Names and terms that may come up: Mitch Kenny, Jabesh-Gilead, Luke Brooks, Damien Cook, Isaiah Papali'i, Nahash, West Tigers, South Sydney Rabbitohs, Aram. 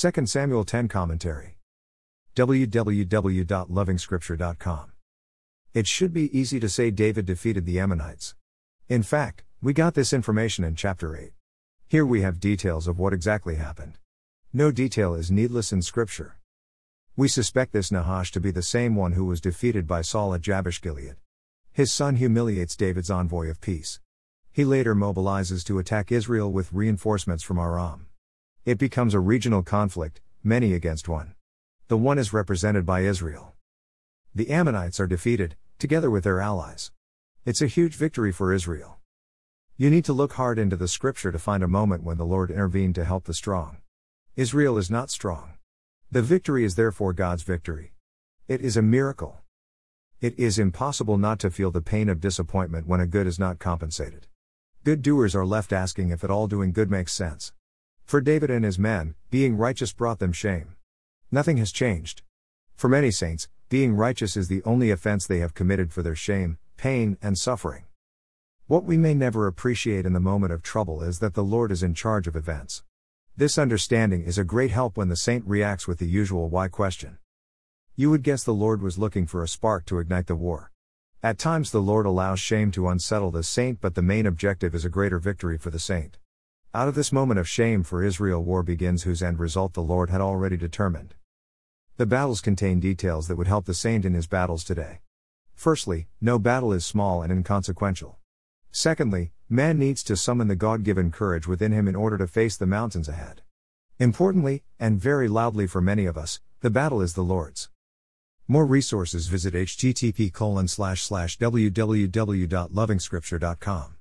2 Samuel 10 Commentary. www.lovingscripture.com. It should be easy to say David defeated the Ammonites. In fact, we got this information in chapter 8. Here we have details of what exactly happened. No detail is needless in Scripture. We suspect this Nahash to be the same one who was defeated by Saul at Jabesh-Gilead. His son humiliates David's envoy of peace. He later mobilizes to attack Israel with reinforcements from Aram. It becomes a regional conflict, many against one. The one is represented by Israel. The Ammonites are defeated, together with their allies. It's a huge victory for Israel. You need to look hard into the Scripture to find a moment when the Lord intervened to help the strong. Israel is not strong. The victory is therefore God's victory. It is a miracle. It is impossible not to feel the pain of disappointment when a good is not compensated. Good doers are left asking if at all doing good makes sense. For David and his men, being righteous brought them shame. Nothing has changed. For many saints, being righteous is the only offense they have committed for their shame, pain, and suffering. What we may never appreciate in the moment of trouble is that the Lord is in charge of events. This understanding is a great help when the saint reacts with the usual why question. You would guess the Lord was looking for a spark to ignite the war. At times the Lord allows shame to unsettle the saint, but the main objective is a greater victory for the saint. Out of this moment of shame for Israel, war begins, whose end result the Lord had already determined. The battles contain details that would help the saint in his battles today. Firstly, no battle is small and inconsequential. Secondly, man needs to summon the God-given courage within him in order to face the mountains ahead. Importantly, and very loudly for many of us, the battle is the Lord's. More resources visit http://www.lovingscripture.com.